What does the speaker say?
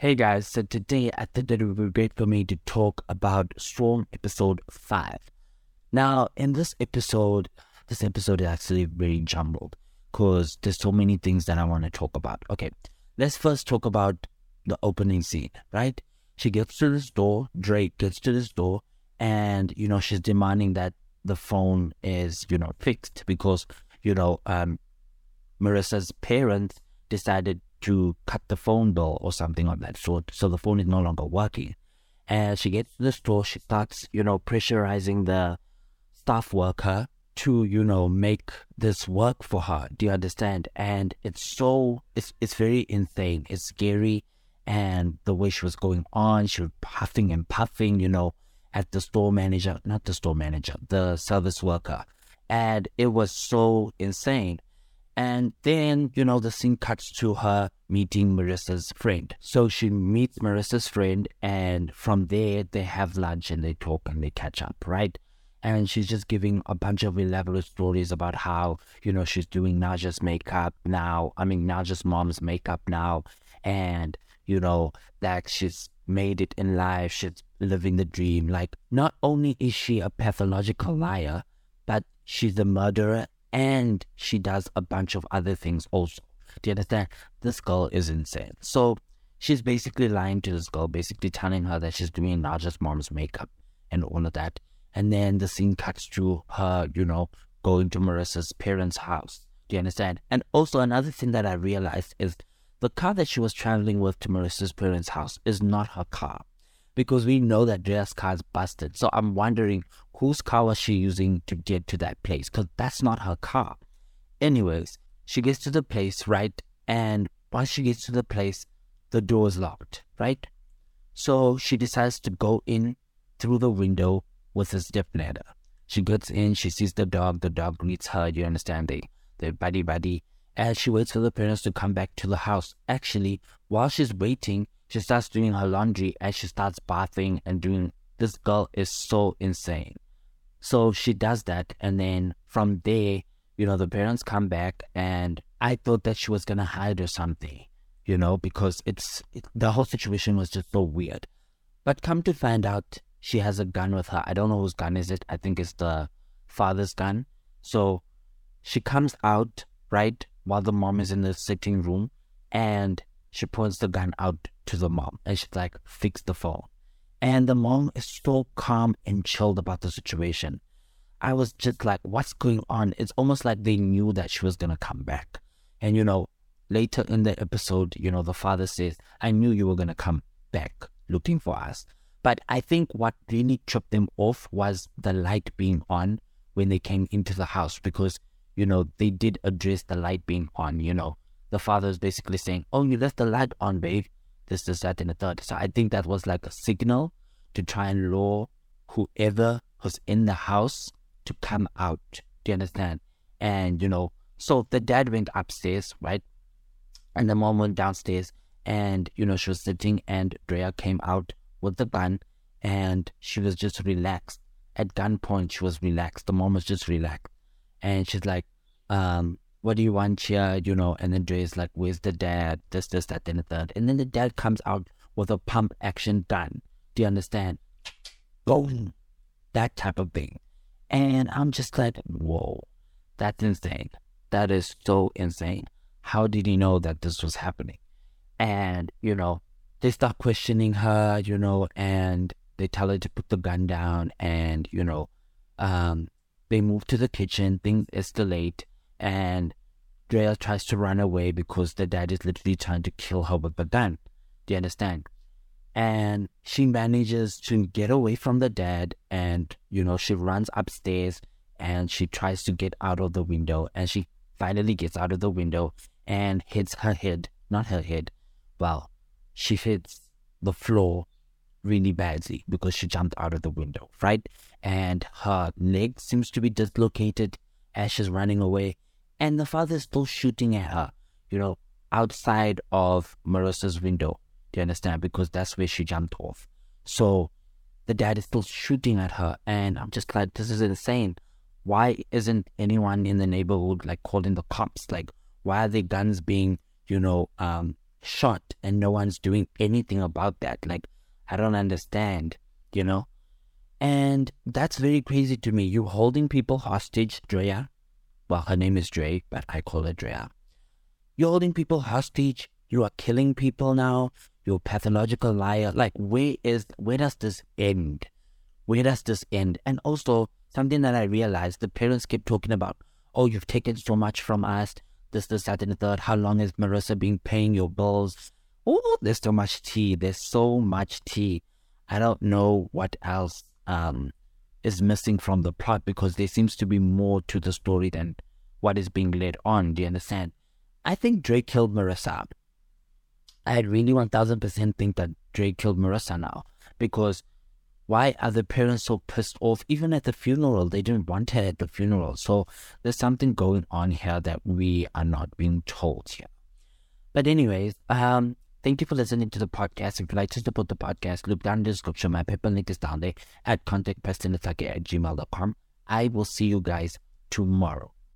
Hey guys, so today I think that it would be great for me to talk about SWARM episode 5. Now, in this episode is actually very jumbled because there's so many things that I want to talk about. Okay, let's first talk about the opening scene, right? She gets to this door, Dre gets to this door, and, you know, she's demanding that the phone is, you know, fixed because, you know, Marissa's parents decided to cut the phone bill or something of that sort, so the phone is no longer working. And she gets to the store, she starts, you know, pressurizing the staff worker to, you know, make this work for her. Do you understand? And it's very insane. It's scary, and the way she was going on, she was huffing and puffing, you know, at the store manager, the service worker, and it was so insane. And then, you know, the scene cuts to her meeting Marissa's friend. So she meets Marissa's friend, and from there, they have lunch and they talk and they catch up, right? And she's just giving a bunch of elaborate stories about how, you know, she's doing Naja's mom's makeup now. And, you know, that she's made it in life. She's living the dream. Like, not only is she a pathological liar, but she's a murderer. And she does a bunch of other things also. Do you understand? This girl is insane. So she's basically lying to this girl, basically telling her that she's doing Naja's mom's makeup and all of that. And then the scene cuts to her, you know, going to Marissa's parents' house. Do you understand? And also another thing that I realized is the car that she was traveling with to Marissa's parents' house is not her car, because we know that Drea's car is busted. So I'm wondering whose car was she using to get to that place, because that's not her car. Anyways, she gets to the place, right? And once she gets to the place, the door is locked, right? So she decides to go in through the window with a stepladder. She gets in, she sees the dog greets her, you understand, they buddy-buddy. And she waits for the parents to come back to the house. Actually, while she's waiting, she starts doing her laundry and she starts bathing and doing... This girl is so insane. So she does that, and then from there, you know, the parents come back, and I thought that she was gonna hide or something, you know, because the whole situation was just so weird. But come to find out, she has a gun with her. I don't know whose gun is it. I think it's the father's gun. So she comes out, right, while the mom is in the sitting room, and she points the gun out to the mom, and she's like, "Fix the phone." And the mom is so calm and chilled about the situation. I was just like, what's going on? It's almost like they knew that she was going to come back. And, you know, later in the episode, you know, the father says, I knew you were going to come back looking for us. But I think what really tripped them off was the light being on when they came into the house, because, you know, they did address the light being on, you know. The father is basically saying, oh, you left the light on, babe. This, that, and the third. So I think that was like a signal to try and lure whoever was in the house to come out. Do you understand? And, you know, so the dad went upstairs, right? And the mom went downstairs, and, you know, she was sitting, and Drea came out with the gun, and she was just relaxed. At gunpoint, she was relaxed. The mom was just relaxed. And she's like, what do you want here, you know? And then Dre's like, where's the dad? This, that, then the third. And then the dad comes out with a pump action gun. Do you understand? Boom. That type of thing. And I'm just like, whoa, that's insane. That is so insane. How did he know that this was happening? And, you know, they start questioning her, you know, and they tell her to put the gun down, and, you know, they move to the kitchen. Things escalate. And Drea tries to run away because the dad is literally trying to kill her with the gun. Do you understand? And she manages to get away from the dad, and, you know, she runs upstairs and she tries to get out of the window, and she finally gets out of the window and hits her head. Not her head. Well, she hits the floor really badly because she jumped out of the window, right? And her leg seems to be dislocated as she's running away. And the father is still shooting at her, you know, outside of Marissa's window. Do you understand? Because that's where she jumped off. So the dad is still shooting at her. And I'm just like, this is insane. Why isn't anyone in the neighborhood, like, calling the cops? Like, why are the guns being, you know, shot and no one's doing anything about that. Like, I don't understand, you know? And that's very crazy to me. You're holding people hostage, Drea. Well, her name is Dre, but I call her Drea. You're holding people hostage. You are killing people now. You're a pathological liar. Like, where does this end? Where does this end? And also, something that I realized, the parents kept talking about, oh, you've taken so much from us, this, that, and the third. How long has Marissa been paying your bills? Oh, there's so much tea. I don't know what else is missing from the plot, because there seems to be more to the story than what is being led on. Do you understand? I think Dre killed Marissa. I really 1000% think that Dre killed Marissa now, because why are the parents so pissed off? Even at the funeral, they didn't want her at the funeral. So there's something going on here that we are not being told here. But anyways, thank you for listening to the podcast. If you like to support the podcast, look down in the description. My PayPal link is down there at contactpastinatake@gmail.com. I will see you guys tomorrow.